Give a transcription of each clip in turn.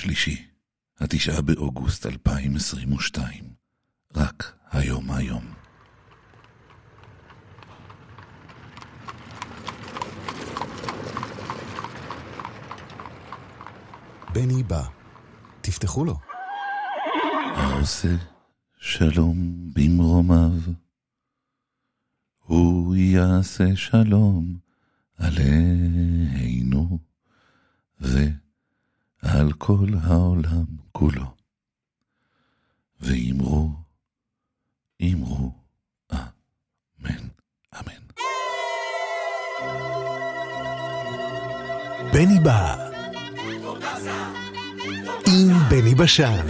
שלישי, 9 באוגוסט 2022, רק היום. בני בא, תפתחו לו. העושה שלום במרומיו, הוא יעשה שלום עלינו ועל כל העולם כולו. ואמרו, אמן, אמן. בני בא עם בני בשן.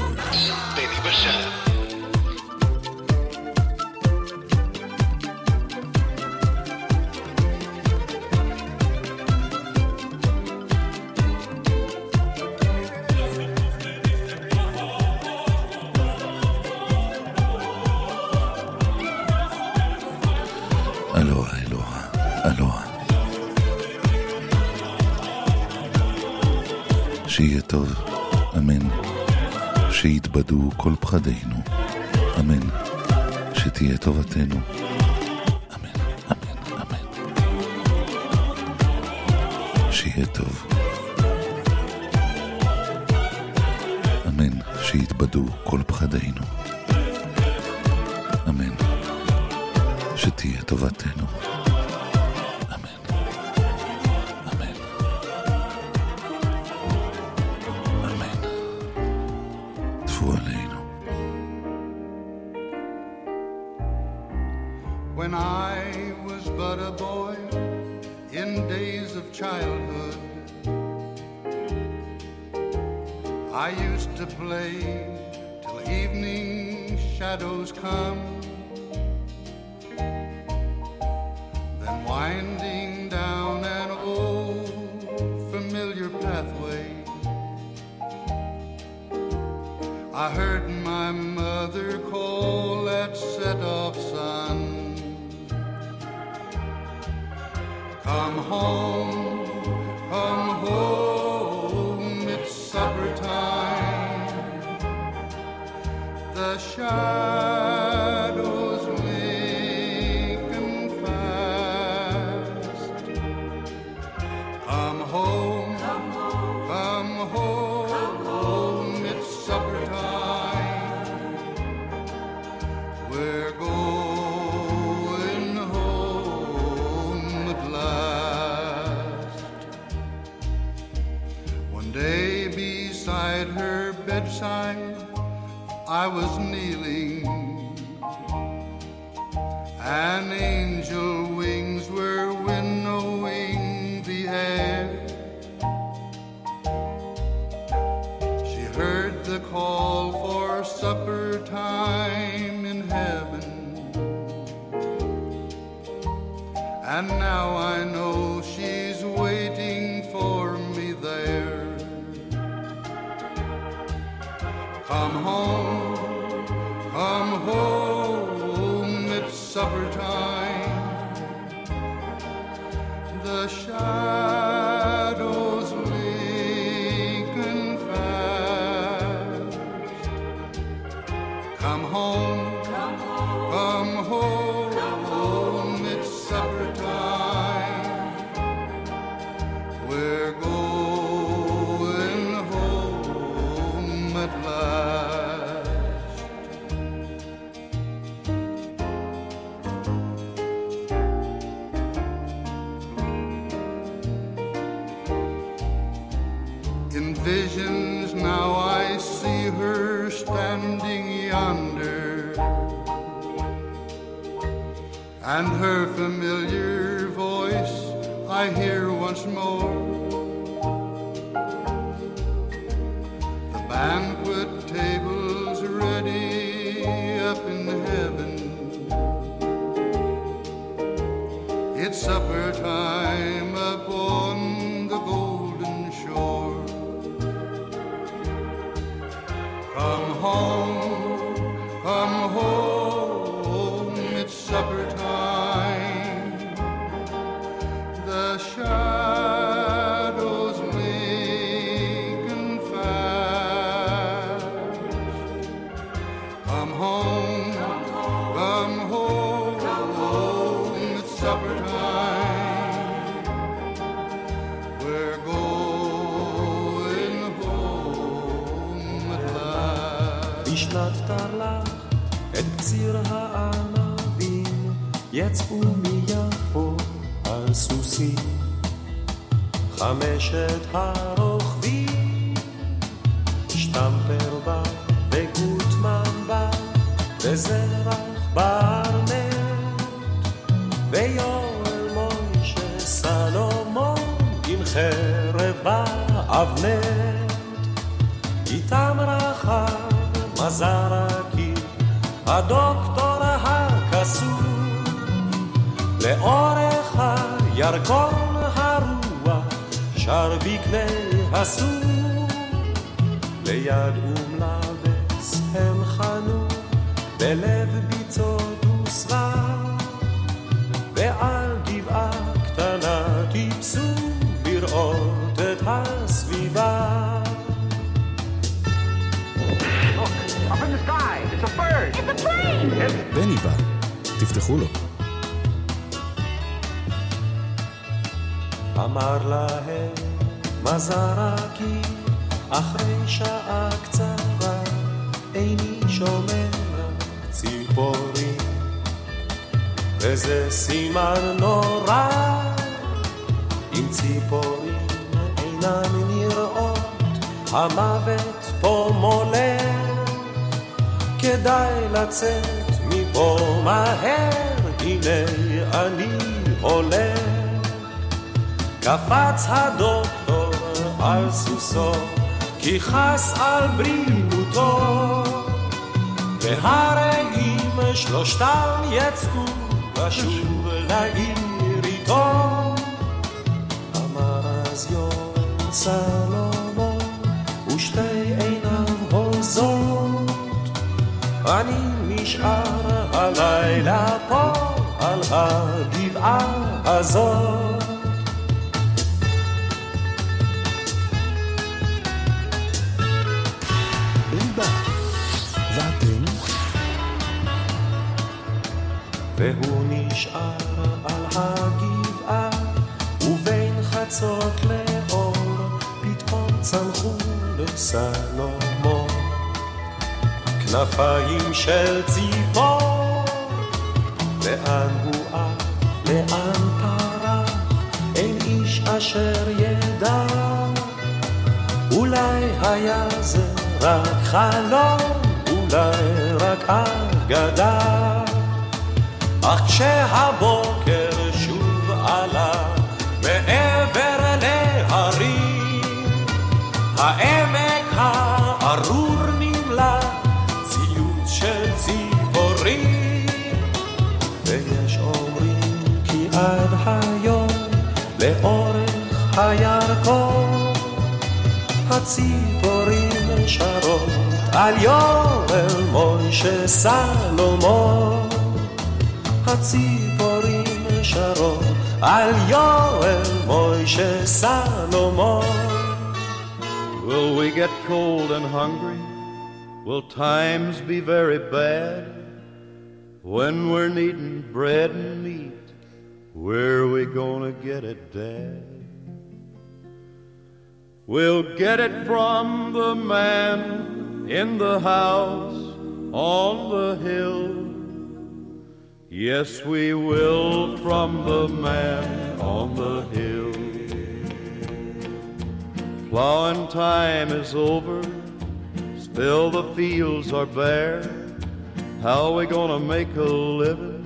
אלוהה. שיהיה טוב, אמן. שיתבדו כל פחדינו, אמן. שתהיה טובתנו, אמן, אמן, אמן. שיהיה טוב, אמן. שיתבדו כל פחדינו, אמן. שתהיה טובתנו, I was kneeling, and angel wings were winnowing the air. She heard the call for supper time in heaven, and now I know she's waiting for me there. Come home. Come home, it's supper time. The shadows lengthen fast. Come home, come home, come home, come home, it's supper time. We're going home at last. And her familiar voice I hear once more. The banquet table's ready up in heaven. It's supper time upon the golden shore. Come home, come home, it's supper time. Shadows link and fast. בשנת תרל"ח את קציר הענבים יצאו מיפו על סוסים חמשת הרוכבים שטמפר בא וגוטמן בא וזרח בארנט ויואל מוישה סלומון עם חרב באבנט איתם רחב מזרקי הדוקטור הקסום לאורך הירקון הרוח שר בקני הסור ליד ומלבס הם חנו בלב ביצות וסרח ועל גבעה קטנה טיפסו לראות את הסביבה Up in the sky, it's a bird. It's a plane. בני בא, תפתחו לו. אמר להם מה זרקי, אחרי שעה קצרה, איני שומע ציפורים. וזה סימן נורא, אם ציפורים אינן נראות, המוות פה מולך. כדאי לצאת מפה מהר, הנה אני הולך. קפץ הדוקטור על סוסו, כי חס על בריאותו. והרעים שלושתם יצאו, ושוב לעיר איתו. אמר אז יואל סלומון, ושתי עיניו הוזות. אני נשאר הלילה פה על הגבעה הזאת בני בא, ואתם? והוא נשאר על הגבעה ובין חצות לאור פתאום צמחו לסלומון כנפיים של ציפור לאן הוא אף, לאן פרח אין איש אשר ידע אולי היה זה רק חלום אולי רק אגדה אך כשהבוקר שוב עלה מעבר להרים העמק הארור נמלא של ציפורים ויש אומרים כי עד היום לאורך הירקון הציפורים שרות על יואל מוישה סלומון הציפורים שרות על יואל מוישה סלומון Will we get cold and hungry? Will times be very bad when we're needing bread and meat? Where are we gonna get it, Dad? We'll get it from the man in the house on the hill. Yes, we will from the man on the hill. Plowing time is over. Still the fields are bare. How we gonna make a living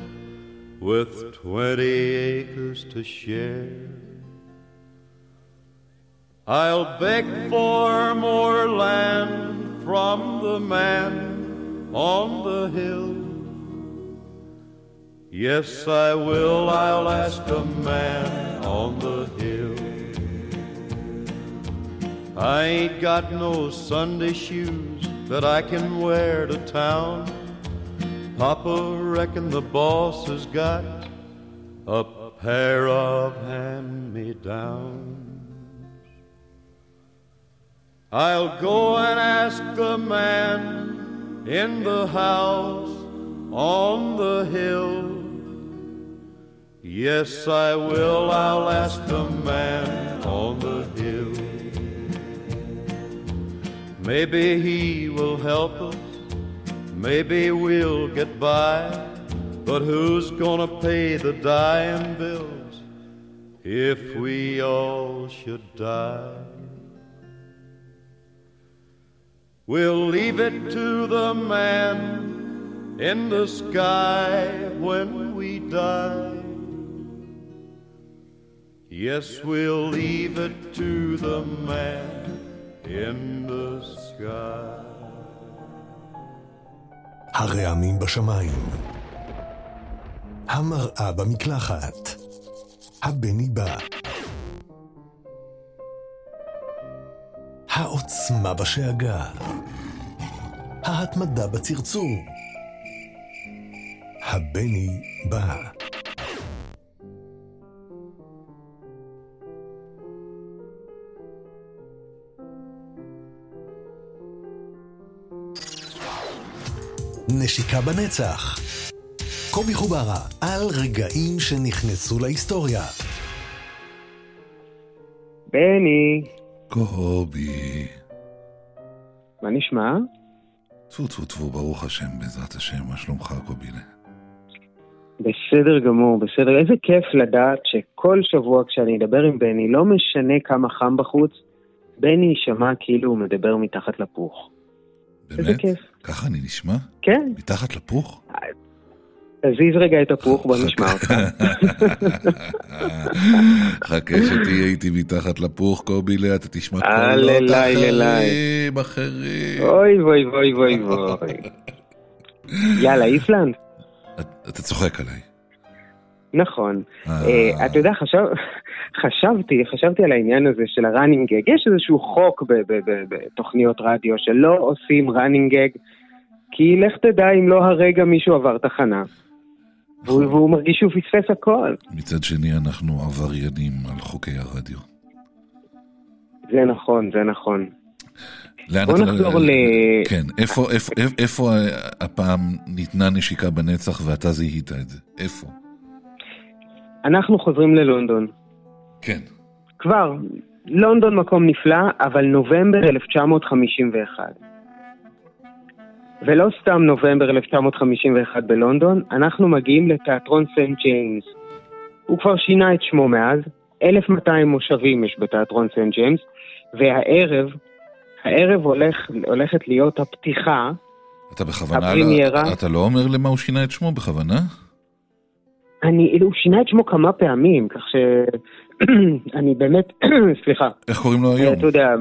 with 20 acres to share? I'll beg for more land from the man on the hill. Yes, I will. I'll ask the man on the hill. I ain't got no Sunday shoes that I can wear to town. Papa reckon the boss has got a pair of hand-me-downs. I'll go and ask the man in the house on the hill. Yes, I will. I'll ask the man on the hill. Maybe he will help us Maybe we'll get by, but who's gonna pay the dime bills if we all should die? We'll leave it to the man in the sky when we die. Yes, we'll leave it to the man in the sky. הרעמים בשמיים, המראה במקלחת, הבני בא, העוצמה בשאגה, ההתמדה בצרצור, הבני בא. נשיקה בנצח, קובי חוברה על רגעים שנכנסו להיסטוריה. בני, קובי, מה נשמע? צו צו צו, ברוך השם, בעזרת השם. מה שלומך, קובילה? בסדר גמור, בסדר. איזה כיף לדעת שכל שבוע כשאני אדבר עם בני, לא משנה כמה חם בחוץ, בני ישמע כאילו הוא מדבר מתחת לפוך. באמת? ככה אני נשמע? כן. מתחת לפוך? תזיז רגע את הפוך, בוא נשמע אותך. חכה שתהיה איתי מתחת לפוך, קובילה, אתה תשמע קולות אחרים, אחרים. אוי, אוי, אוי, אוי, אוי. יאללה, איסלנד. אתה צוחק עליי. נכון. אתה יודע, חשבתי על העניין הזה של הראנינג גג. יש איזשהו חוק בתוכניות רדיו שלא עושים ראנינג גג, כי לך תדע אם לא הרגע מישהו עבר תחנה. והוא מרגיש שהוא פספס הכל. מצד שני, אנחנו עבריינים על חוקי הרדיו. זה נכון, זה נכון. בוא נחזור ל... כן, איפה הפעם ניתנה נשיקה בנצח ואתה זיהית את זה? איפה? אנחנו חוזרים ללונדון. כן. כבר, לונדון מקום נפלא, אבל נובמבר 1951. ולא סתם נובמבר 1951 בלונדון, אנחנו מגיעים לתיאטרון סנט ג'יימס. הוא כבר שינה את שמו מאז, 1200 מושבים יש בתיאטרון סנט ג'יימס, והערב, הולכת להיות הפתיחה, הפרימיירה. אתה לא אומר למה הוא שינה את שמו בכוונה? הוא שינה את שמו כמה פעמים, כך שאני באמת, סליחה. איך קוראים לו היום? אתה יודע,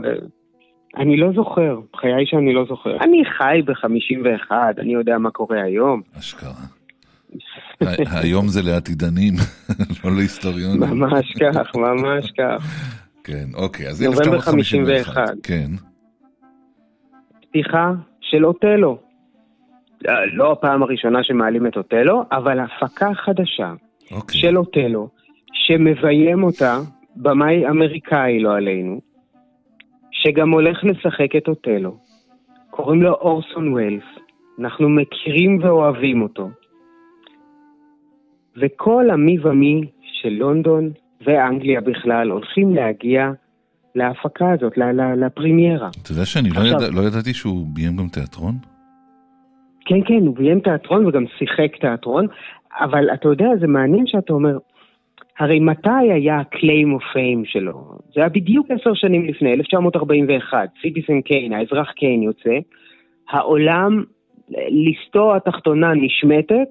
אני לא זוכר, חיי שאני לא זוכר. אני חי ב-51, אני יודע מה קורה היום. אשכרה. היום זה לעתידנים, לא להיסטוריונים. ממש כך, ממש כך. כן, אוקיי, אז 1951. כן. פתיחה של אוטלו. לא הפעם הראשונה שמעלים את אוטלו, אבל הפקה חדשה של אוטלו, שמביים אותה במאי אמריקאי, לא עלינו, שגם הולך לשחק את אוטלו. קוראים לו אורסון ווילס. אנחנו מכירים ואוהבים אותו. וכל המי ומי של לונדון ואנגליה בכלל הולכים להגיע להפקה הזאת, לפרימיירה. אתה יודע שאני לא ידעתי שהוא ביים גם תיאטרון? כן, כן, הוא ביים תיאטרון וגם שיחק תיאטרון, אבל אתה יודע, זה מעניין שאתה אומר, הרי מתי היה ה-claim of fame שלו? זה היה בדיוק 10 שנים לפני, 1941, סיטיזן קיין, האזרח קיין יוצא, העולם, ליסטו התחתונה נשמטת,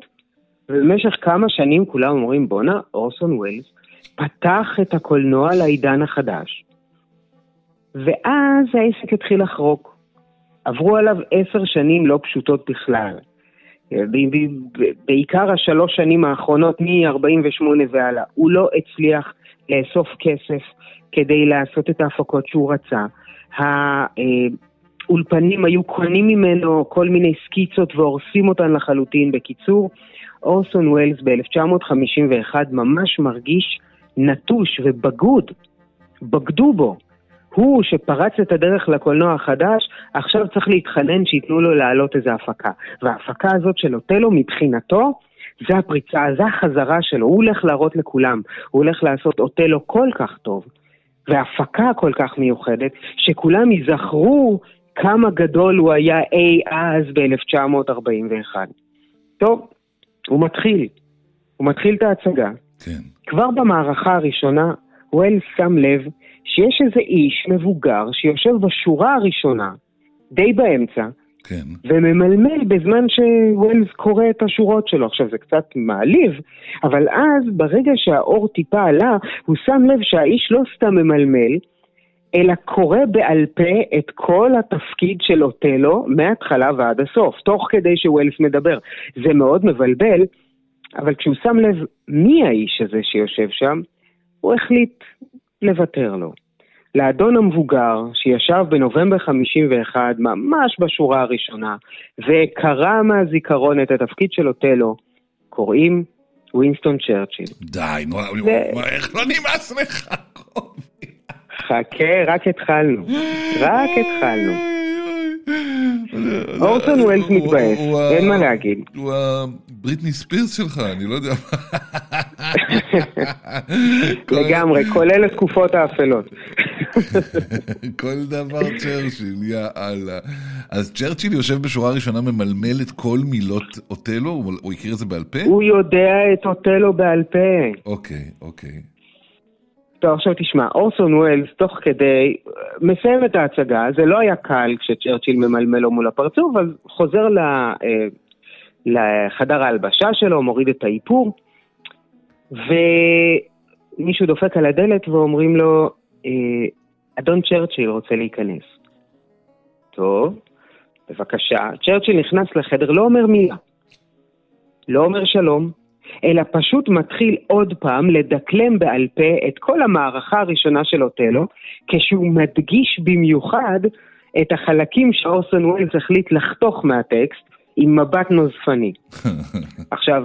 ובמשך כמה שנים כולם אומרים, בונה, אורסון ווילס פתח את הקולנוע לעידן החדש. ואז העסק התחיל לחרוק. עברו עליו 10 שנים לא פשוטות בכלל. בעיקר 3 השנים האחרונות, מ-48 ועלה, הוא לא הצליח לאסוף כסף כדי לעשות את ההפקות שהוא רצה. האולפנים היו קונים ממנו כל מיני סקיצות והורסים אותן לחלוטין. בקיצור, אורסון ווילס ב-1951 ממש מרגיש נטוש ובגוד, בגדו בו. הוא שפרץ את הדרך לקולנוע החדש, עכשיו צריך להתחנן שיתנו לו להעלות איזו הפקה. וההפקה הזאת של אוטלו, מבחינתו, זה הפריצה, זה החזרה שלו. הוא הולך להראות לכולם, הוא הולך לעשות אוטלו כל כך טוב, וההפקה כל כך מיוחדת, שכולם ייזכרו כמה גדול הוא היה אי אז ב-1941. טוב, הוא מתחיל את ההצגה. כן. כבר במערכה הראשונה, וול שם לב שיש איזה איש מבוגר שיושב בשורה הראשונה, די באמצע, כן. וממלמל בזמן שוולס קורא את השורות שלו. עכשיו זה קצת מעליב, אבל אז ברגע שהאור טיפה עלה, הוא שם לב שהאיש לא סתם ממלמל, אלא קורא בעל פה את כל התפקיד של אוטלו מההתחלה ועד הסוף, תוך כדי שוולס מדבר. זה מאוד מבלבל, אבל כשהוא שם לב מי האיש הזה שיושב שם, הוא החליט לוותר לו. לאדון המבוגר שישב בנובמבר 51 ממש בשורה הראשונה וקרא מהזיכרון את התפקיד של אוטלו, קוראים ווינסטון צ'רצ'יל. די, איך לא נמאס לך? חכה, רק התחלנו. אורסון וולס מתבאס, אין מה להגיד. הוא הבריטני ספירס שלך, אני לא יודע מה. לגמרי, כולל התקופות האפלות. כל דבר צ'רצ'יל, יאללה. אז צ'רצ'יל יושב בשורה הראשונה, ממלמל את כל מילות אוטלו? הוא הכיר את זה בעל פה? הוא יודע את אוטלו בעל פה. אוקיי. טוב, עכשיו תשמע, אורסון וולס תוך כדי מסיים את ההצגה, זה לא היה קל כשצ'רצ'יל ממלמל לו מול הפרצוף, אבל חוזר לחדר ההלבשה שלו, מוריד את האיפור, ומישהו דופק על הדלת ואומרים לו, אדון צ'רצ'יל רוצה להיכנס. טוב, בבקשה. צ'רצ'יל נכנס לחדר, לא אומר מילה, לא אומר שלום, אלא פשוט מתחיל עוד פעם לדקלם בעל פה את כל המערכה הראשונה של אוטלו, כשהוא מדגיש במיוחד את החלקים שאורסון וולס החליט לחתוך מהטקסט עם מבט נוזפני. עכשיו,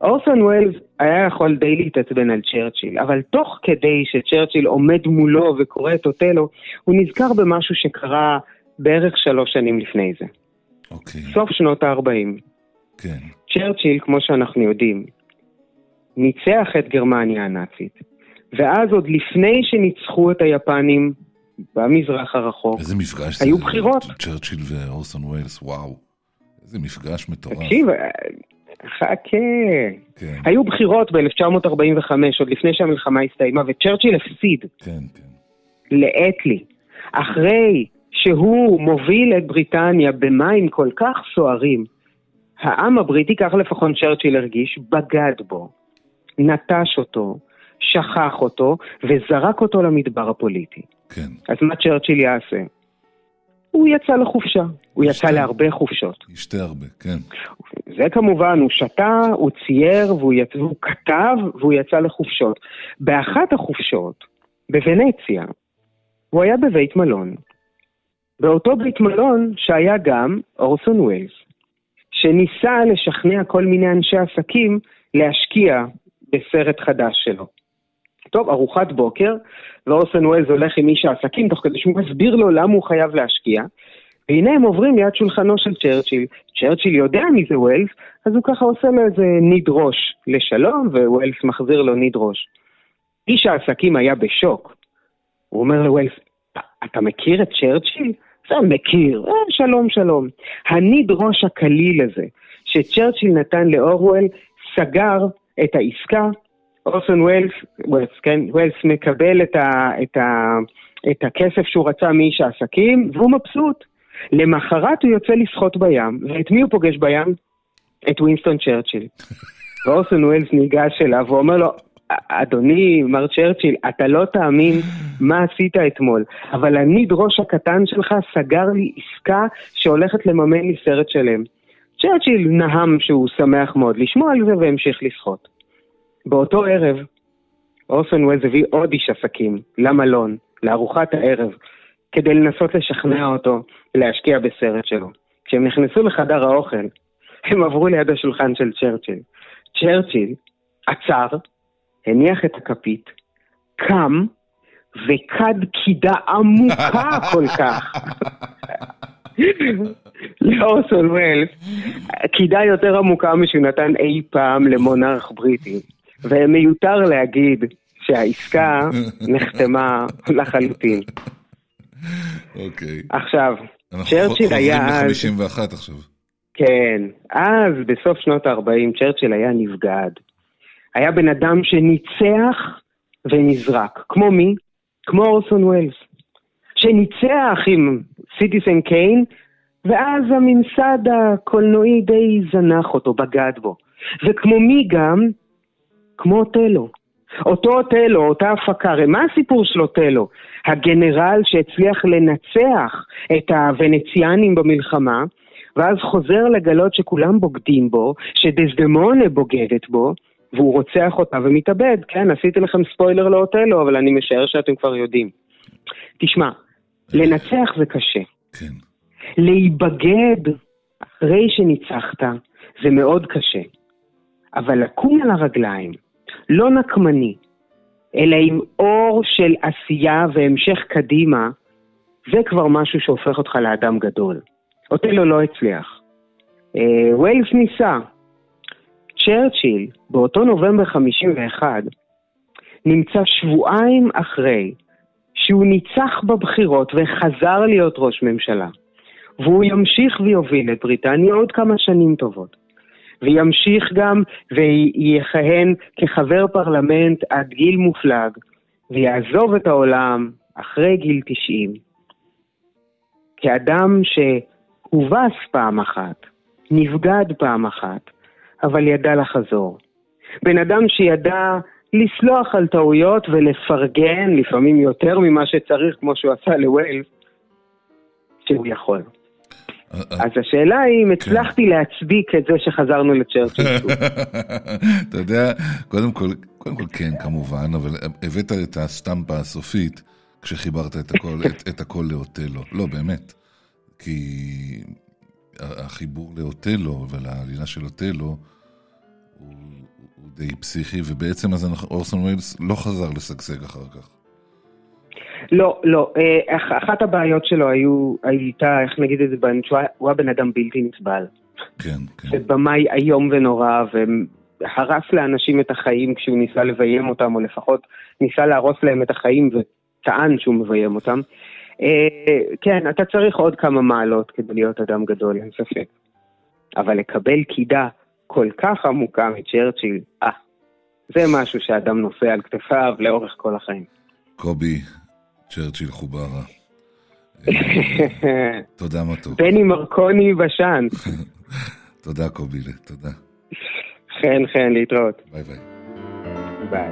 אורסון וולס היה יכול די להתעצבן על צ'רצ'יל, אבל תוך כדי שצ'רצ'יל עומד מולו וקורא את אוטלו, הוא נזכר במשהו שקרה בערך 3 שנים לפני זה. Okay. סוף שנות ה-40. כן. צ'רצ'יל, כמו שאנחנו יודעים, ניצח את גרמניה הנאצית, ואז עוד לפני שניצחו את היפנים במזרח הרחוק, איזה מפגש היו בחירות. צ'רצ'יל ואורסון וולס, וואו, איזה מפגש מטורף. תקשיב, חכה. כן. היו בחירות ב-1945, עוד לפני שהמלחמה הסתיימה, וצ'רצ'יל הפסיד. כן. לאטלי. אחרי שהוא מוביל את בריטניה במים כל כך סוערים, העם הבריטי, כך לפחות צ'רצ'יל הרגיש, בגד בו, נטש אותו, שכח אותו, וזרק אותו למדבר הפוליטי. כן. אז מה צ'רצ'יל יעשה? הוא יצא לחופשה. הוא יצא להרבה חופשות. ישתה הרבה, כן. זה כמובן, הוא שתה, הוא צייר, והוא כתב, והוא יצא לחופשות. באחת החופשות, בוונציה, הוא היה בבית מלון. באותו בית מלון שהיה גם אורסון וולס, שניסה לשכנע כל מיני אנשי עסקים להשקיע בסרט חדש שלו. טוב, ארוחת בוקר, ואורסון וולס הולך עם איש העסקים, תוך כדי שהוא מסביר לו למה הוא חייב להשקיע, והנה הם עוברים ליד שולחנו של צ'רצ'יל. צ'רצ'יל יודע מי זה וולס, אז הוא ככה עושה לו איזה ניד ראש לשלום, ווולס מחזיר לו ניד ראש. איש העסקים היה בשוק. הוא אומר לוולס, אתה מכיר את צ'רצ'יל? אתה מכיר, שלום. הניד ראש הקליל הזה, שצ'רצ'יל נתן לאורוול, סגר את העסקה. אורסון וולס מקבל את הכסף שהוא רצה מאיש העסקים, והוא מבסוט. למחרת הוא יוצא לשחות בים, ואת מי הוא פוגש בים? את ווינסטון צ'רצ'יל. ואורסון וולס ניגש אליו, הוא אומר לו, אדוני, מר צ'רצ'יל, אתה לא תאמין מה עשית אתמול, אבל הניד ראש הקטן שלך סגר לי עסקה שהולכת לממן לי סרט שלם. צ'רצ'יל נהם שהוא שמח מאוד לשמוע על זה והמשיך לשחות. באותו ערב, אורסון וולס הביא עוד איש עסקים למלון, לארוחת הערב, כדי לנסות לשכנע אותו להשקיע בסרט שלו. כשהם נכנסו לחדר האוכל, הם עברו ליד השולחן של צ'רצ'יל. צ'רצ'יל עצר, הניח את הכפית, קם וקד קידה עמוקה כל כך. לאורסון וולס, קידה יותר עמוקה משהוא נתן אי פעם למונרך בריטי. ומיותר להגיד שהעסקה נחתמה לחלוטין. אוקיי. עכשיו, צ'רצ'יל היה... אנחנו חוזרים ל-51 עכשיו. כן, אז בסוף שנות ה-40 צ'רצ'יל היה נבגד. היה בן אדם שניצח ונזרק. כמו מי? כמו אורסון ווילס. שניצח עם סיטיזן קיין, ואז הממסד הקולנועי די זנח אותו, בגד בו. וכמו מי גם? כמו אוטלו. אותו אוטלו, אותה הפקה, מה הסיפור של אוטלו? הגנרל שהצליח לנצח את הוונציאנים במלחמה, ואז חוזר לגלות שכולם בוגדים בו, שדזדמונה בוגדת בו, והוא רוצח אותה ומתאבד. כן, עשיתי לכם ספוילר לאוטלו, אבל אני משער שאתם כבר יודעים. תשמע, לנצח זה קשה. כן. להיבגד אחרי שניצחת, זה מאוד קשה. אבל לקום על הרגליים, לא נקמני, אלא עם אור של עשייה והמשך קדימה, זה כבר משהו שהופך אותך לאדם גדול. אוטלו לא הצליח. ווילס ניסה. צ'רצ'יל, באותו נובמבר 51, נמצא שבועיים אחרי שהוא ניצח בבחירות וחזר להיות ראש ממשלה. והוא ימשיך ויוביל את בריטניה עוד כמה שנים טובות. וימשיך גם ויכהן כחבר פרלמנט עד גיל מופלג, ויעזוב את העולם אחרי גיל 90. כאדם שהובס פעם אחת, נבגד פעם אחת, אבל ידע לחזור. בן אדם שידע לסלוח על טעויות ולפרגן לפעמים יותר ממה שצריך, כמו שהוא עשה לווילס, שהוא יכול. אז השאלה היא אם הצלחתי להצדיק את זה שחזרנו לצ'רצ'יל. אתה יודע, קודם כל כן כמובן, אבל הבאת את הסטמפה הסופית כשחיברת את הכל לאוטלו. לא, באמת. כי החיבור לאוטלו ולעלילה של אוטלו הוא די פסיכי, ובעצם אז אורסון ווילס לא חזר לסגסג אחר כך. לא, לא. אחת הבעיות שלו הייתה, איך נגיד את זה, הוא היה בן אדם בלתי נסבל. כן, כן. שבמאי היום ונורא, והרס לאנשים את החיים כשהוא ניסה לביים אותם, או לפחות ניסה להרוס להם את החיים, וטען שהוא מביים אותם. כן, אתה צריך עוד כמה מעלות כדי להיות אדם גדול, אין ספק. אבל לקבל קידה כל כך עמוקה מצ'רצ'יל, זה משהו שאדם נושא על כתפיו לאורך כל החיים. קובי, צ'רצ'יל חוברה. תודה מתוק. בני מרקוני בשן. תודה קובילה, תודה. כן, להתראות. ביי ביי. ביי.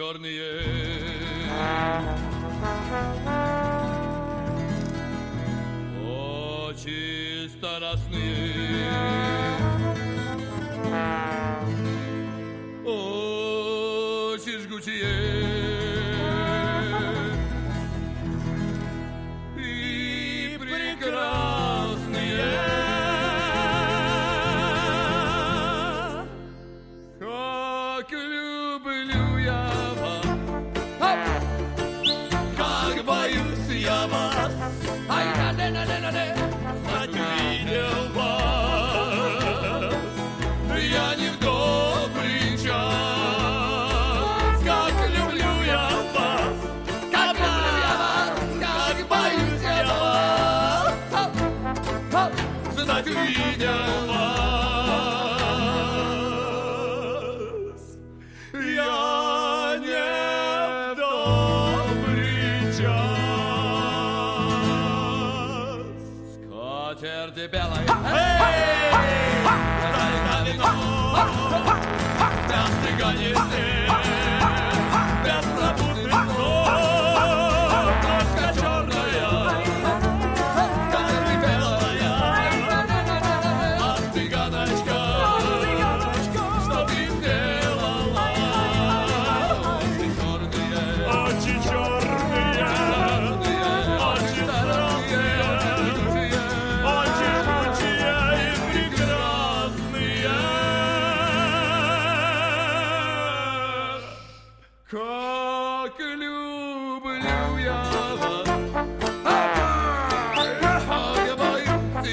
Черные Очи страстные Очи жгучие И прекрасные Как люблю я Что ты сделала? Как люблю я вас, как боюсь я вас.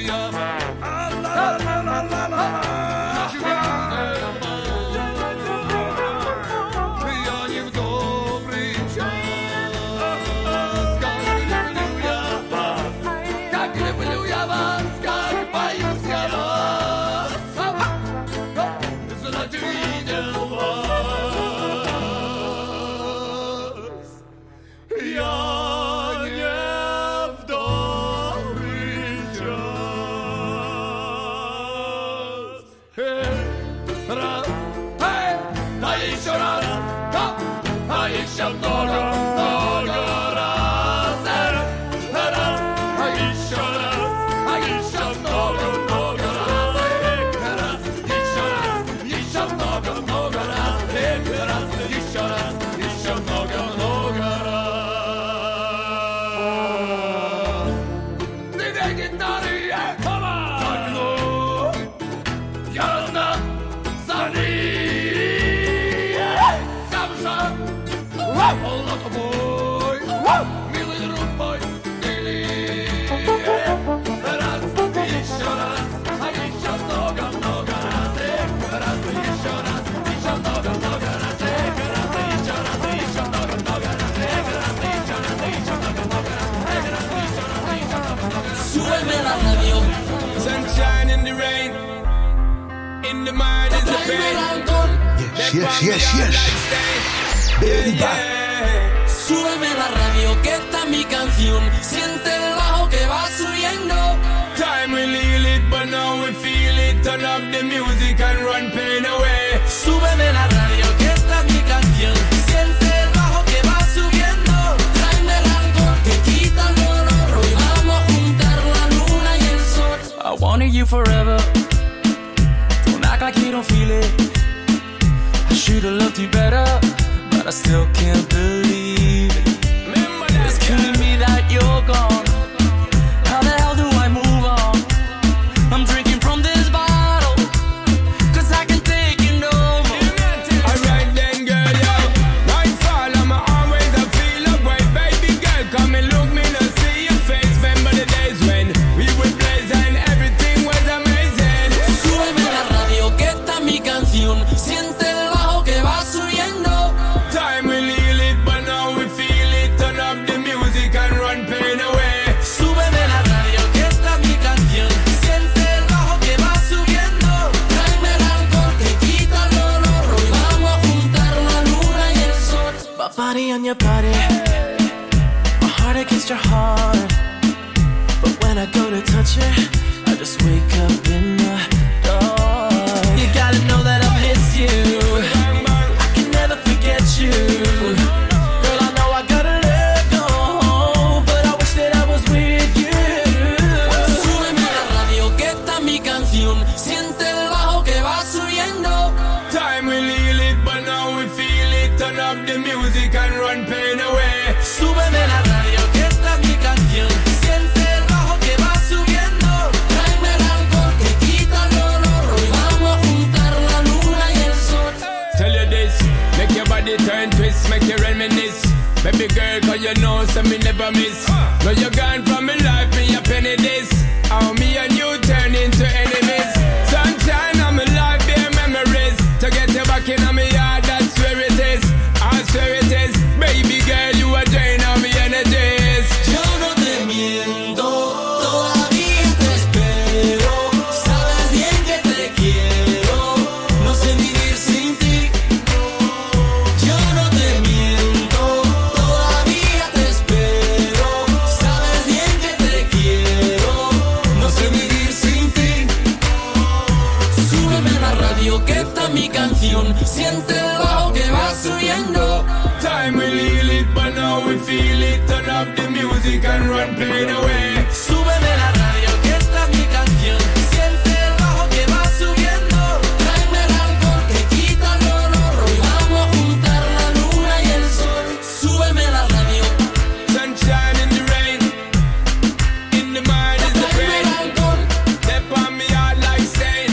Yes. Beni Ba. Súbeme la radio que está mi canción. Siente el bajo que va subiendo. Time we need it, but now we feel it. Turn up the music and run pain away. Súbeme la radio que está mi canción. Siente el bajo que va subiendo. Tráeme el alcohol que quita el dolor. Hoy vamos a juntar la luna y el sol. I wanted you forever. Don't act like you don't feel it. Should've loved you better, but I still can't believe it. It's killing me that you're gone. How the hell do I move on? I'm drinking from this bottle, cause I can take it no more. Alright then girl, yo, nightfall, I'm always a feel away. Baby girl, come and look me, now see your face. Remember the days when we were blazing and everything was amazing. Súbeme la radio que está mi canción. Siente el on your body, my heart against your heart, but when I go to touch it, I just wake up in the dark. You gotta know that I miss you, I can never forget you, girl, I know I gotta let go, but I wish that I was with you. Súbeme la radio que está mi canción, siente el bajo que va subiendo. Time we leave it, but now we feel it, turn up the music. Súbeme la radio que está mi canción. Siente el bajo que va subiendo. Tráeme el alcohol que quita el dolor. Hoy vamos a juntar la luna y el sol. Tell you this, make your body turn twist, make you reminisce. Baby girl, cause you know so me never miss. Now you're gone from my life, me a penny this. How me and you turn into enemies. Sunshine on my life, be memories. To get you back in on my yard, that's where it is. I swear it is. Baby girl, you are drain on me energies. Yo no te miento, todavía te espero. Sabes bien que te quiero, no sé vivir sin ti. Yo no te miento, todavía te espero. Sabes bien que te quiero, no sé vivir sin ti. Súbeme la radio que está mi canción. Siente el bajo que va subiendo. Time we leave it, but now we feel it. Turn up the music and run pain away. Súbeme la radio que esta es mi canción. Siente el bajo que va subiendo. Tráeme el alcohol que quita el dolor. Hoy vamos a juntar la luna y el sol. Súbeme la radio. Sunshine in the rain, in the mind is the pain. Step on me out like stain.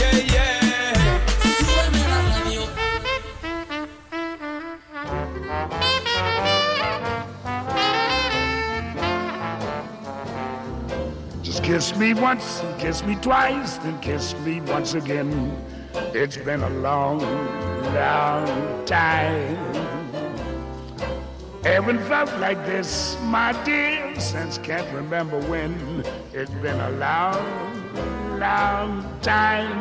Yeah, yeah. Súbeme la radio. Just kiss me once and kiss me twice, then kiss me once again. It's been a long, long time. Haven't felt like this, my dear, since can't remember when. It's been a long, long time.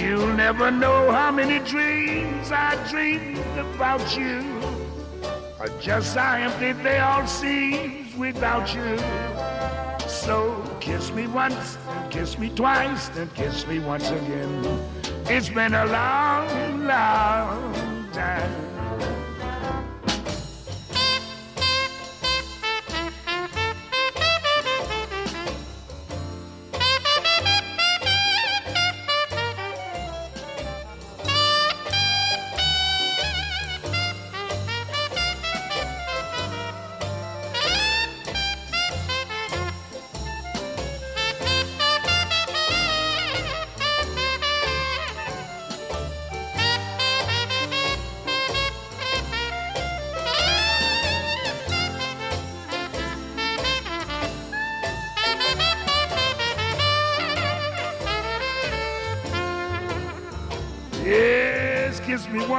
You'll never know how many dreams I dreamed about you, or just how empty they all seem without you. So kiss me once, and kiss me twice, then kiss me once again. It's been a long, long time.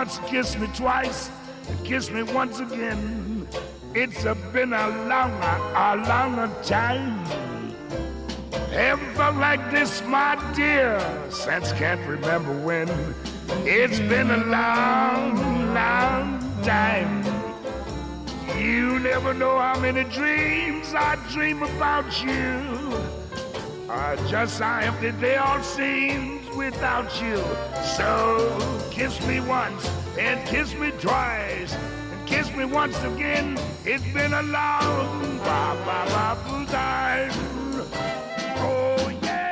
Once, kiss me twice, and kiss me once again. It's been a longer time. Haven't felt like this, my dear, since can't remember when. It's been a long, long time. You never know how many dreams I dream about you, or just how empty they all seem without you. So kiss me once and kiss me twice and kiss me once again. It's been a long, long time. Oh yeah.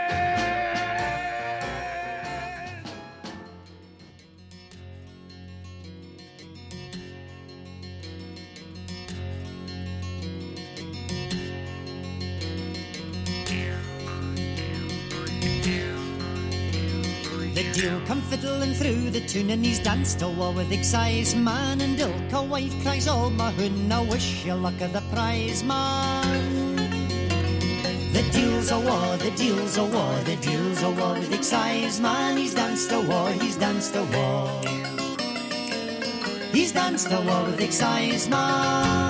The deal come fiddling through the tune and he's danced a war with excise man, and ilk a wife cries, oh my hoon, I wish you luck of the prize man. The deal's a war, the deal's a war, the deal's a war with excise man. He's danced a war, he's danced a war, he's danced a war with excise man.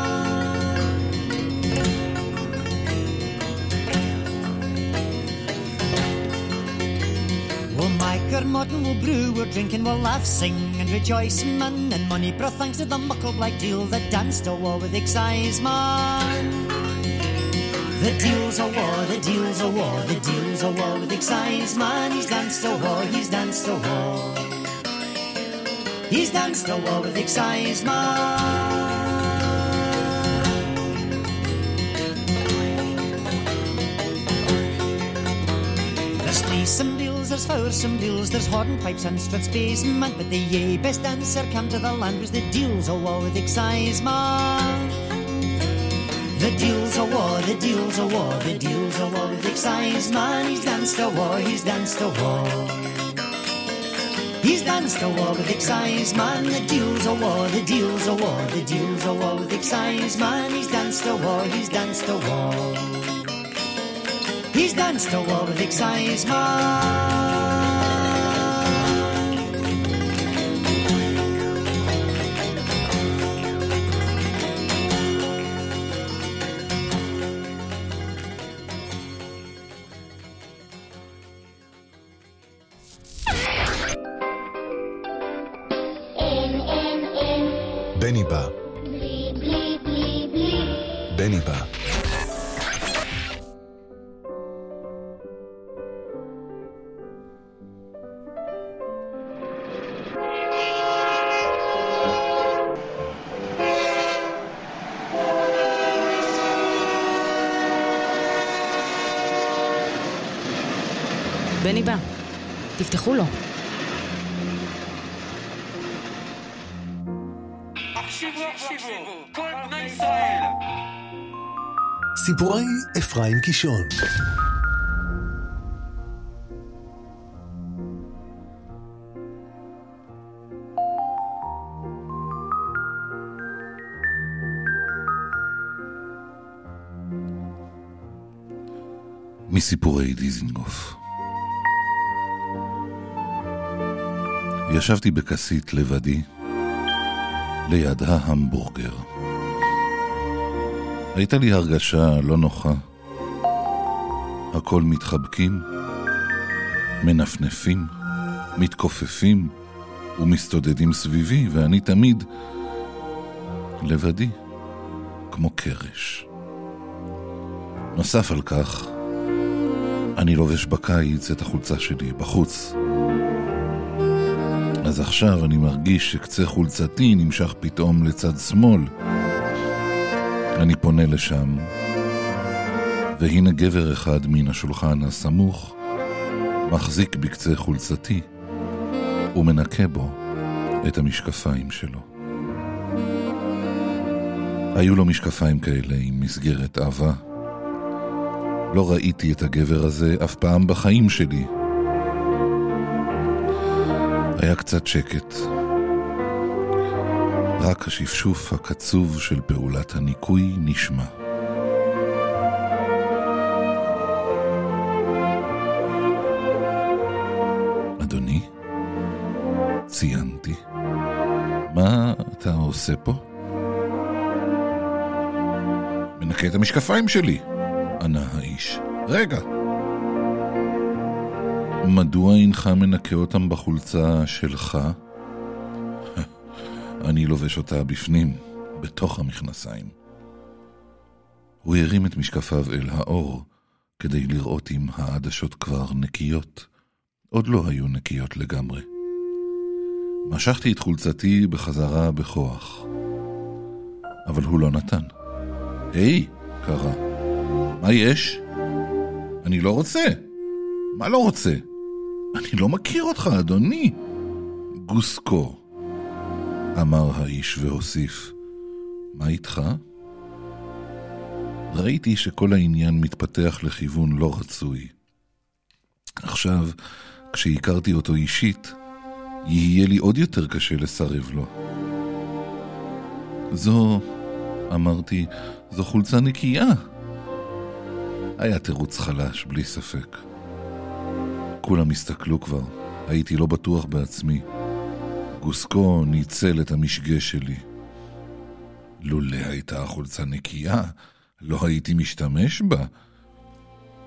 Our modern will brew, we'll drink and we'll laugh, sing and rejoice, man. And money brought thanks to the muckle-black deal that danced a war with excise man. The deal's a war, the deal's a war, the deal's a war with excise man. He's danced a war, he's danced a war, he's danced a war with excise man. Some deals, there's four, some deals, there's hornpipes and struts, basement. But the yea best dancer come to the land was the deals a war with excise man. The deals a war, the deals a war, the deals a war with excise man. He's danced a war, he's danced a war, he's danced a war with excise man. The deals a war, the deals a war, the deals a war with excise man. He's danced a war, he's danced a war, he's danced a war with excise man. בני בא. בני בא. בני בא, תפתחו לו. הקשיבו, כל בני ישראל. סיפורי אפרים קישון. מסיפורי דיזנגוף. ישבתי בכסית לבדי ליד ההמבורגר. הייתה לי הרגשה לא נוחה. הכל מתחבקים, מנפנפים, מתכופפים ומסתודדים סביבי, ואני תמיד לבדי כמו קרש. נוסף על כך, אני לובש בקיץ את החולצה שלי בחוץ. אז עכשיו אני מרגיש שקצה חולצתי נמשך פתאום לצד שמאל. אני פונה לשם, והנה גבר אחד מן השולחן הסמוך מחזיק בקצה חולצתי ומנקה בו את המשקפיים שלו. היו לו משקפיים כאלה עם מסגרת אהבה. לא ראיתי את הגבר הזה אף פעם בחיים שלי. היה קצת שקט. רק השפשוף הקצוב של פעולת הניקוי נשמע. אדוני, ציינתי. מה אתה עושה פה? מנקה את המשקפיים שלי, ענה האיש. רגע. מדוע אינך מנקה אותם בחולצה שלך? אני לובש אותה בפנים, בתוך המכנסיים. הוא הרים את משקפיו אל האור, כדי לראות אם העדשות כבר נקיות. עוד לא היו נקיות לגמרי. משכתי את חולצתי בחזרה בכוח. אבל הוא לא נתן. היי, קרא. מה יש? אני לא רוצה. מה לא רוצה? אני לא מכיר אותך, אדוני. גוסקו, אמר האיש והוסיף, מה איתך? ראיתי שכל העניין מתפתח לכיוון לא רצוי. עכשיו, כשהכרתי אותו אישית, יהיה לי עוד יותר קשה לסרב לו. זו, אמרתי, זו חולצה נקייה. היה תירוץ חלש, בלי ספק. כולם הסתכלו כבר, הייתי לא בטוח בעצמי. גוסקו ניצל את המשגה שלי. לולא הייתה החולצה נקייה, לא הייתי משתמש בה.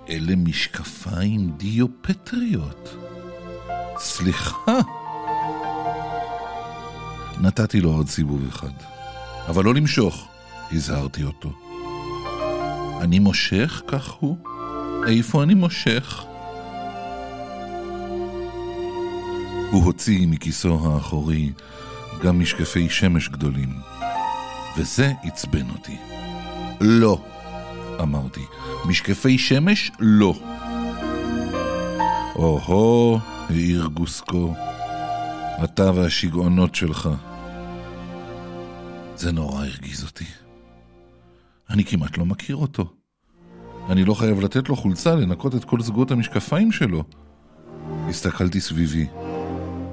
אלה משקפיים דיופטריות. סליחה. נתתי לו עוד סיבוב אחד. אבל לא למשוך, הזהרתי אותו. אני מושך, כך הוא? איפה אני מושך? הוא הוציא מכיסו האחורי גם משקפי שמש גדולים, וזה עצבן אותי. לא, אמרתי, משקפי שמש לא. אוהו, העיר גוסקו, אתה והשגעונות שלך. זה נורא הרגיז אותי. אני כמעט לא מכיר אותו. אני לא חייב לתת לו חולצה לנקות את כל זוגות המשקפיים שלו. הסתכלתי סביבי.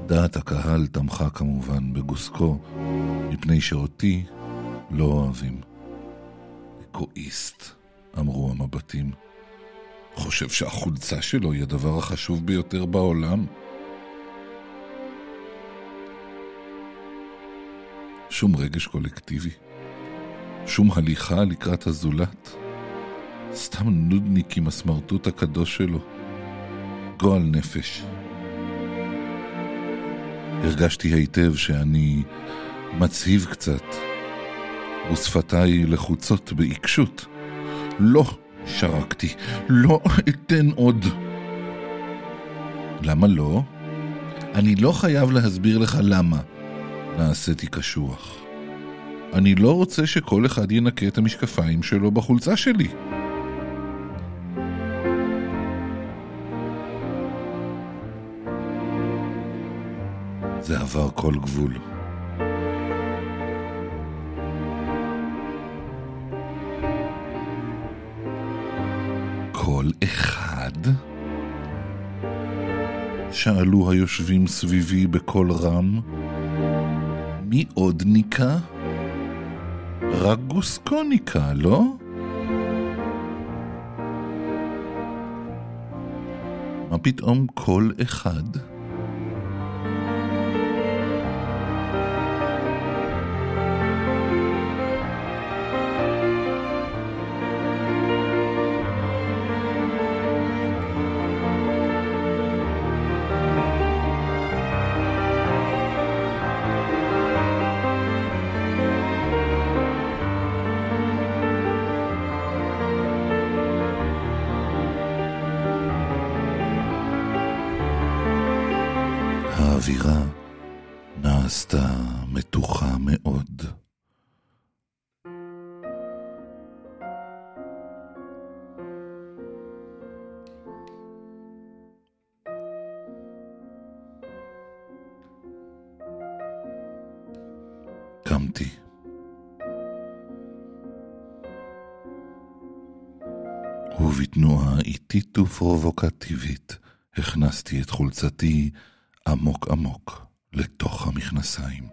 דעת הקהל תמכה כמובן בגוסקו, מפני שאותי לא אוהבים. אקואיסט, אמרו המבטים. חושב שהחולצה שלו היא הדבר החשוב ביותר בעולם. שום רגש קולקטיבי, שום הליכה לקראת הזולת, סתם נודניק עם הסמרטוט הקדוש שלו, גועל נפש. הרגשתי היטב שאני מצהיב קצת, ושפתיי לחוצות בעיקשות. לא, שרקתי, לא אתן עוד. למה לא? אני לא חייב להסביר לך למה. נעשיתי קשוח. אני לא רוצה שכל אחד ינקה את המשקפיים שלו בחולצה שלי. זה עבר כל גבול. כל אחד? שאלו היושבים סביבי בכל רם. מי עוד ניקה? רק גוסקו ניקה, לא? מה פתאום כל אחד? האווירה נעשתה מתוחה מאוד. קמתי. ובתנועה איטית ופרובוקטיבית הכנסתי את חולצתי עמוק עמוק לתוך המכנסיים.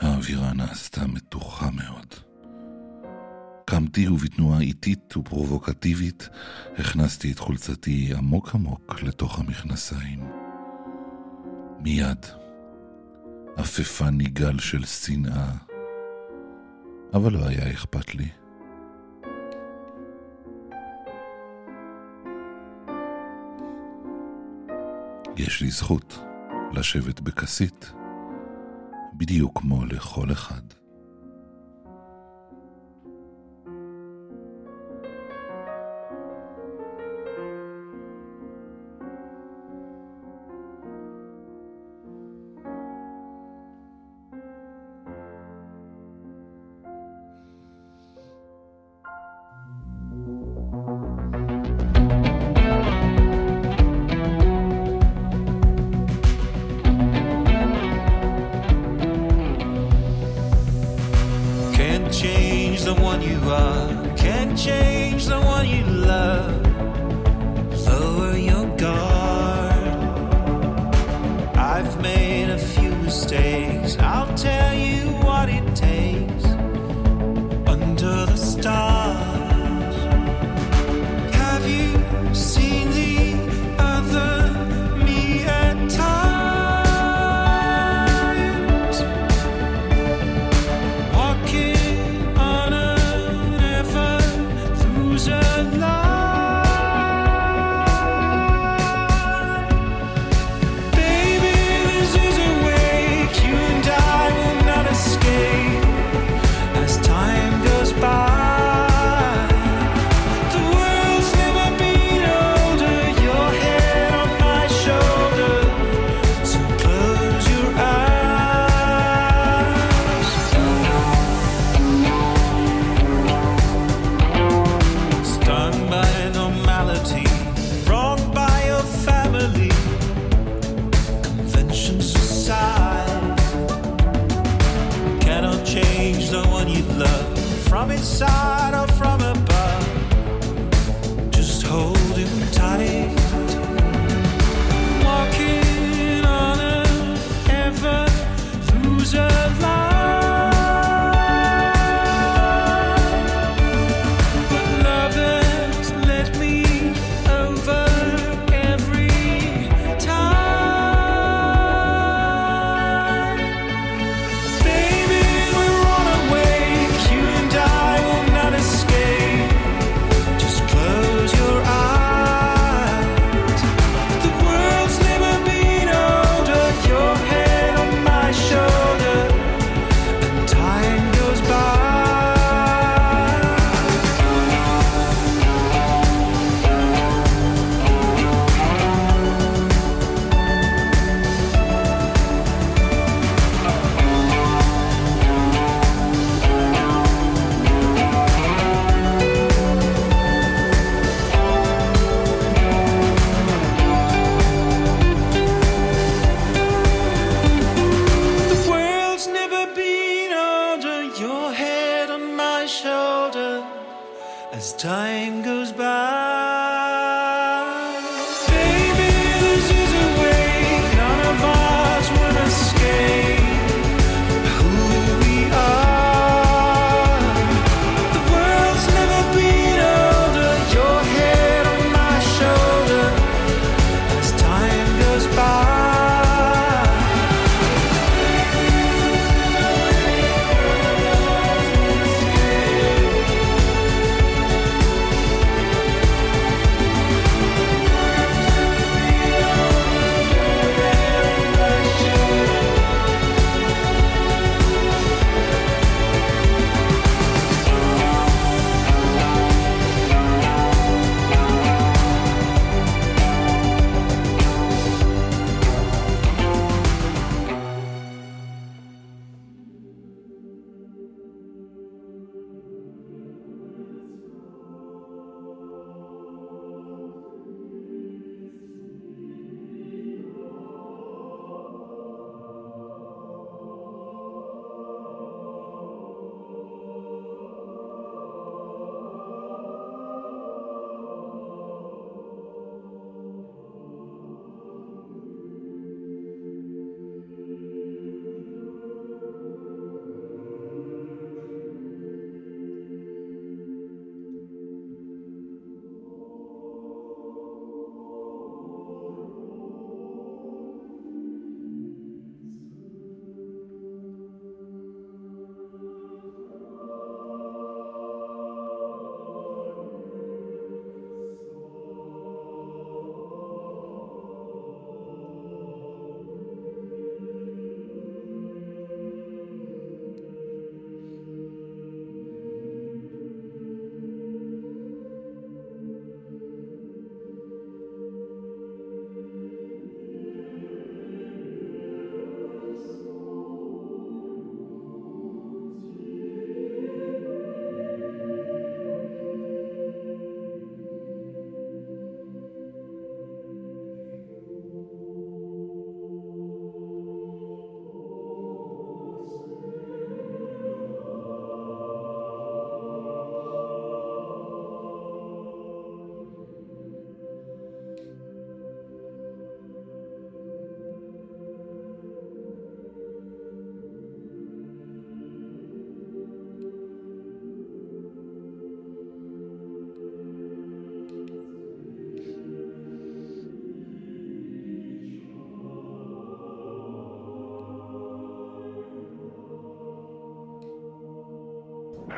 האווירה נעשתה מתוחה מאוד. קמתי ובתנועה איטית ופרובוקטיבית הכנסתי את חולצתי עמוק עמוק לתוך המכנסיים. מיד אפפה ניגל של שנאה, אבל לא היה אכפת לי. יש לי זכות לשבת בכסית, בדיוק כמו לכל אחד.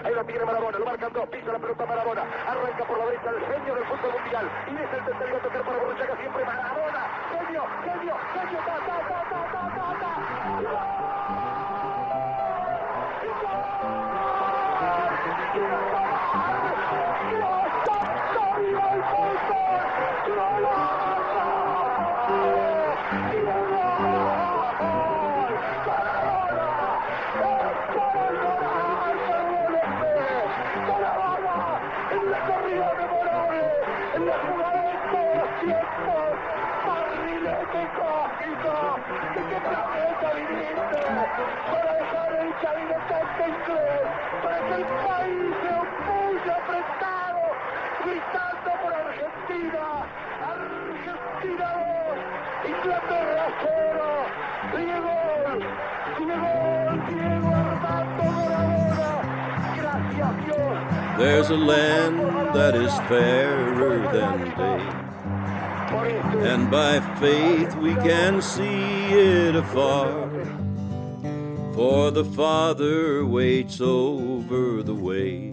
Ahí lo tiene Maradona, lo marcan dos, pisa la pelota Maradona, arranca por la derecha el genio del fútbol mundial, y es el tercero a tocar para Borruchaga, siempre Maradona, genio, genio, genio, ta, ta, ta, ta, ta, ta, ta. There's a land that is fairer than day, and by faith we can see it afar, for the Father waits over the way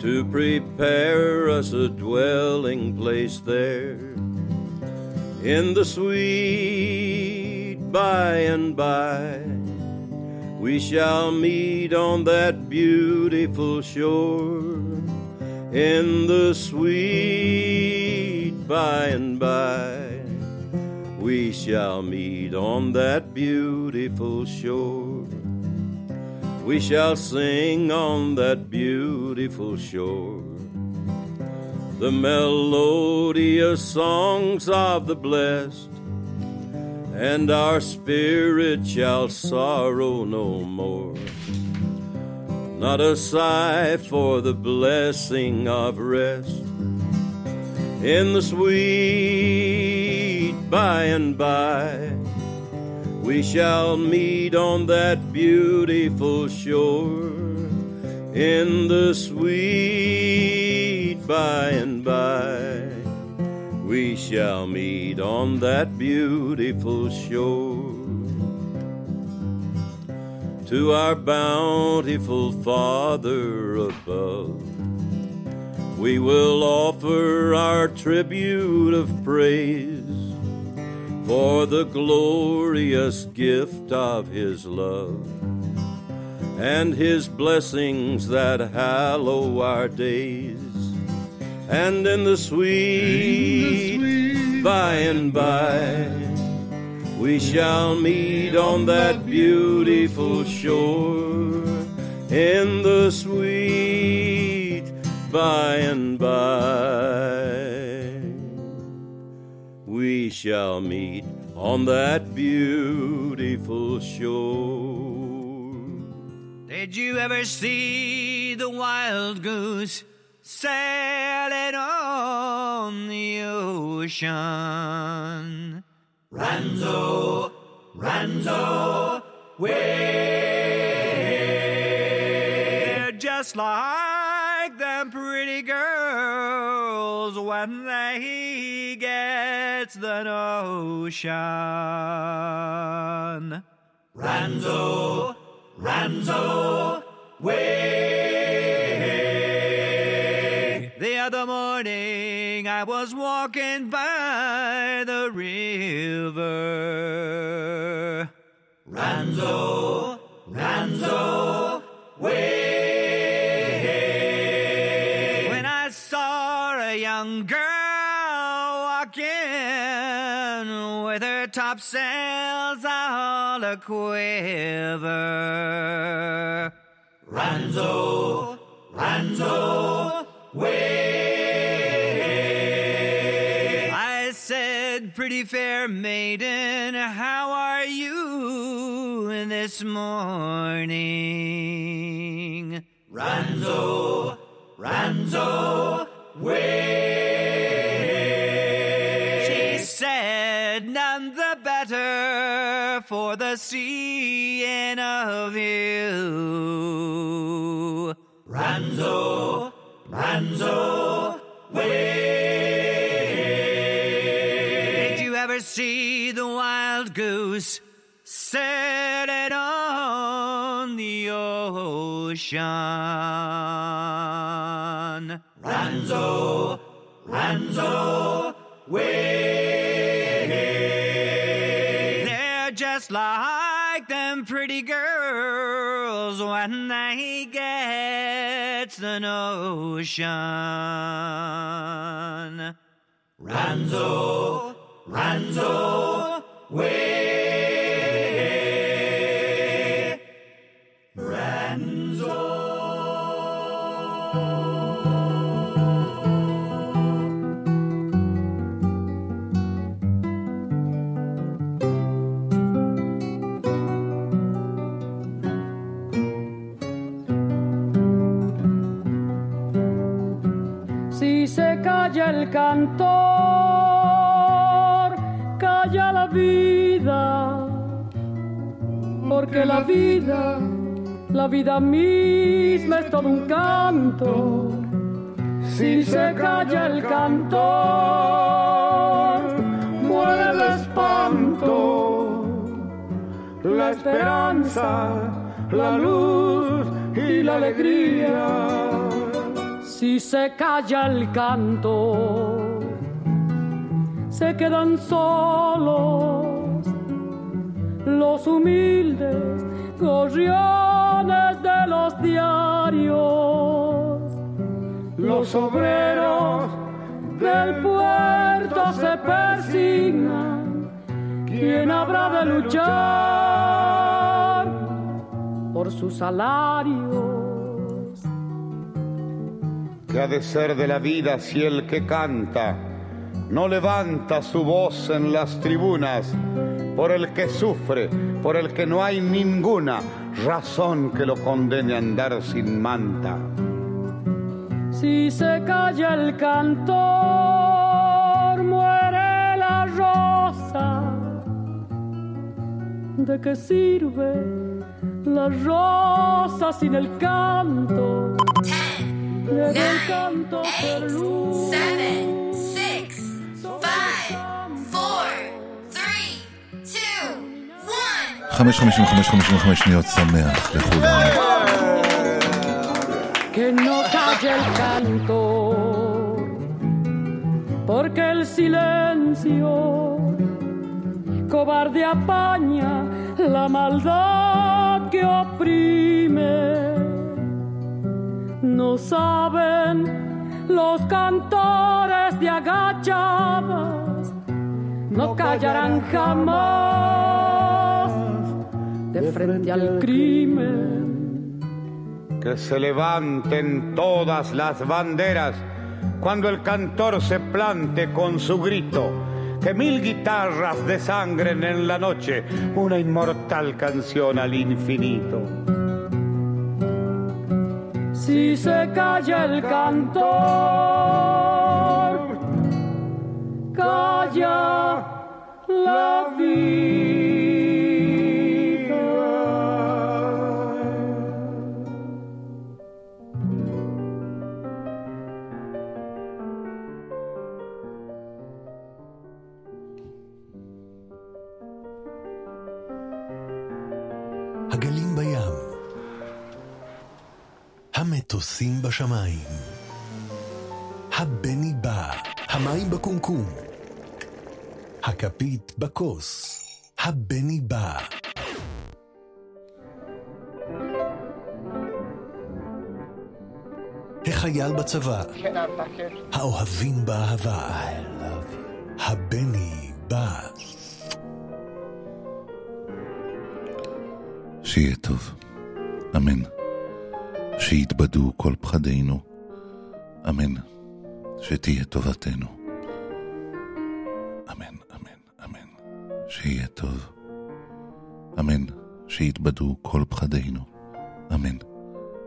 to prepare us a dwelling place there, in the sweet by and by. We shall meet on that beautiful shore in the sweet by and by. We shall meet on that beautiful shore. We shall sing on that beautiful shore the melodious songs of the blessed, and our spirit shall sorrow no more. Not a sigh for the blessing of rest in the sweet by and by. We shall meet on that beautiful shore in the sweet by and by. We shall meet on that beautiful shore. To our bountiful Father above, we will offer our tribute of praise for the glorious gift of His love and His blessings that hallow our days. And in the sweet by and by, we shall meet on that beautiful shore. In the sweet by and by, we shall meet on that beautiful shore. Did you ever see the wild goose sailing on the ocean? Ranzo, Ranzo, we're just like them pretty girls when they get the notion. Ranzo, Ranzo, we're. The morning I was walking by the river. Ranzo, Ranzo, way. When I saw a young girl walking with her topsails all a quiver. Ranzo, Ranzo, way. I said, pretty fair maiden, how are you this morning? Ranzo, Ranzo, way. She said, none the better for the seeing of you. Ranzo, Ranzo, way. Did you ever see the wild goose set it on the ocean. Ranzo, Ranzo, way. They're just like them pretty girls when they get the notion. Ranzo, Ranzo, way. Ranzo. Si se calla el cantor, calla la vida, porque la vida misma es todo un canto. Si se calla el cantor, muere el espanto, la esperanza, la luz y la alegría. Si se calla el canto, se quedan solos los humildes gorriones de los diarios. Los obreros del puerto se persignan. ¿Quién habrá de luchar por su salario? ¿Qué ha de ser de la vida si el que canta no levanta su voz en las tribunas por el que sufre, por el que no hay ninguna razón que lo condene a andar sin manta? Si se calla el cantor, muere la rosa. ¿De qué sirve la rosa sin el canto? 9, 8, 7, 6, 5, 4, 3, 2, 1. 5:55 שניות שמח לכולם. Que no calle el cantor, porque el silencio cobarde apaña la maldad que oprime. No saben los cantores de agachadas, no callarán jamás de frente al crimen. Que se levanten todas las banderas cuando el cantor se plante con su grito. Que 1000 guitarras desangren en la noche una inmortal canción al infinito. Si se calla el cantor, calla la vida. הגלים בים, המטוסים בשמיים, הבני בא, המים בקומקום, הכפית בקוס, הבני בא. החייל בצבא, האוהבים באהבה, הבני בא. שיהיה טוב, אמן. שיתבדו כל פחדינו, אמן. שתהיה טובתנו, אמן, אמן, אמן. שיהיה טוב, אמן. שיתבדו כל פחדינו, אמן.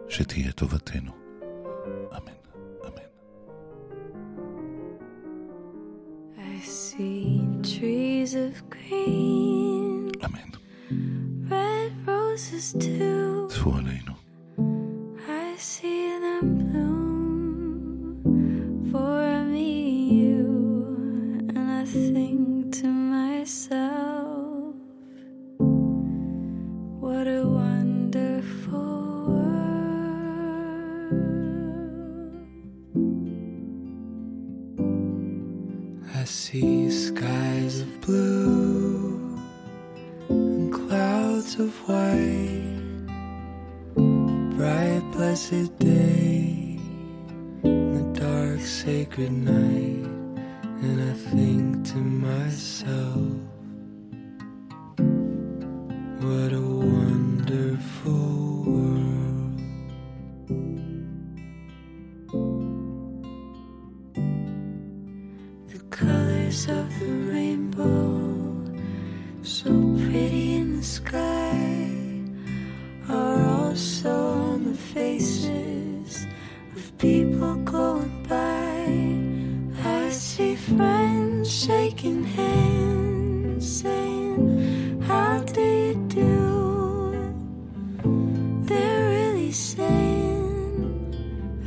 שתהיה טובתנו, אמן, אמן. I see trees of green, אמן. Red roses too, צפו עלינו. See them bloom for me, you, and I think to myself, What a wonderful world. I see skies of blue and clouds of white. Bright blessed day and the dark sacred night. And I think to myself, what a wonderful world. The colors of the rainbow, so pretty in the sky, are also on the faces of people going by. I see friends shaking hands, saying, how do you do? They're really saying,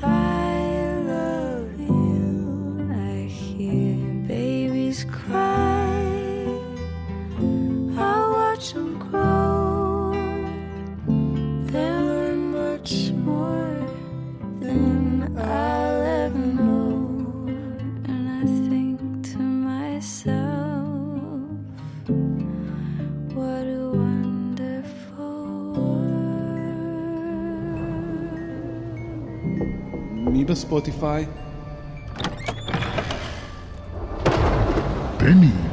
I love you. I hear babies cry, I watch them grow. They learn much more than I'll ever know. מי בספוטיפיי? בני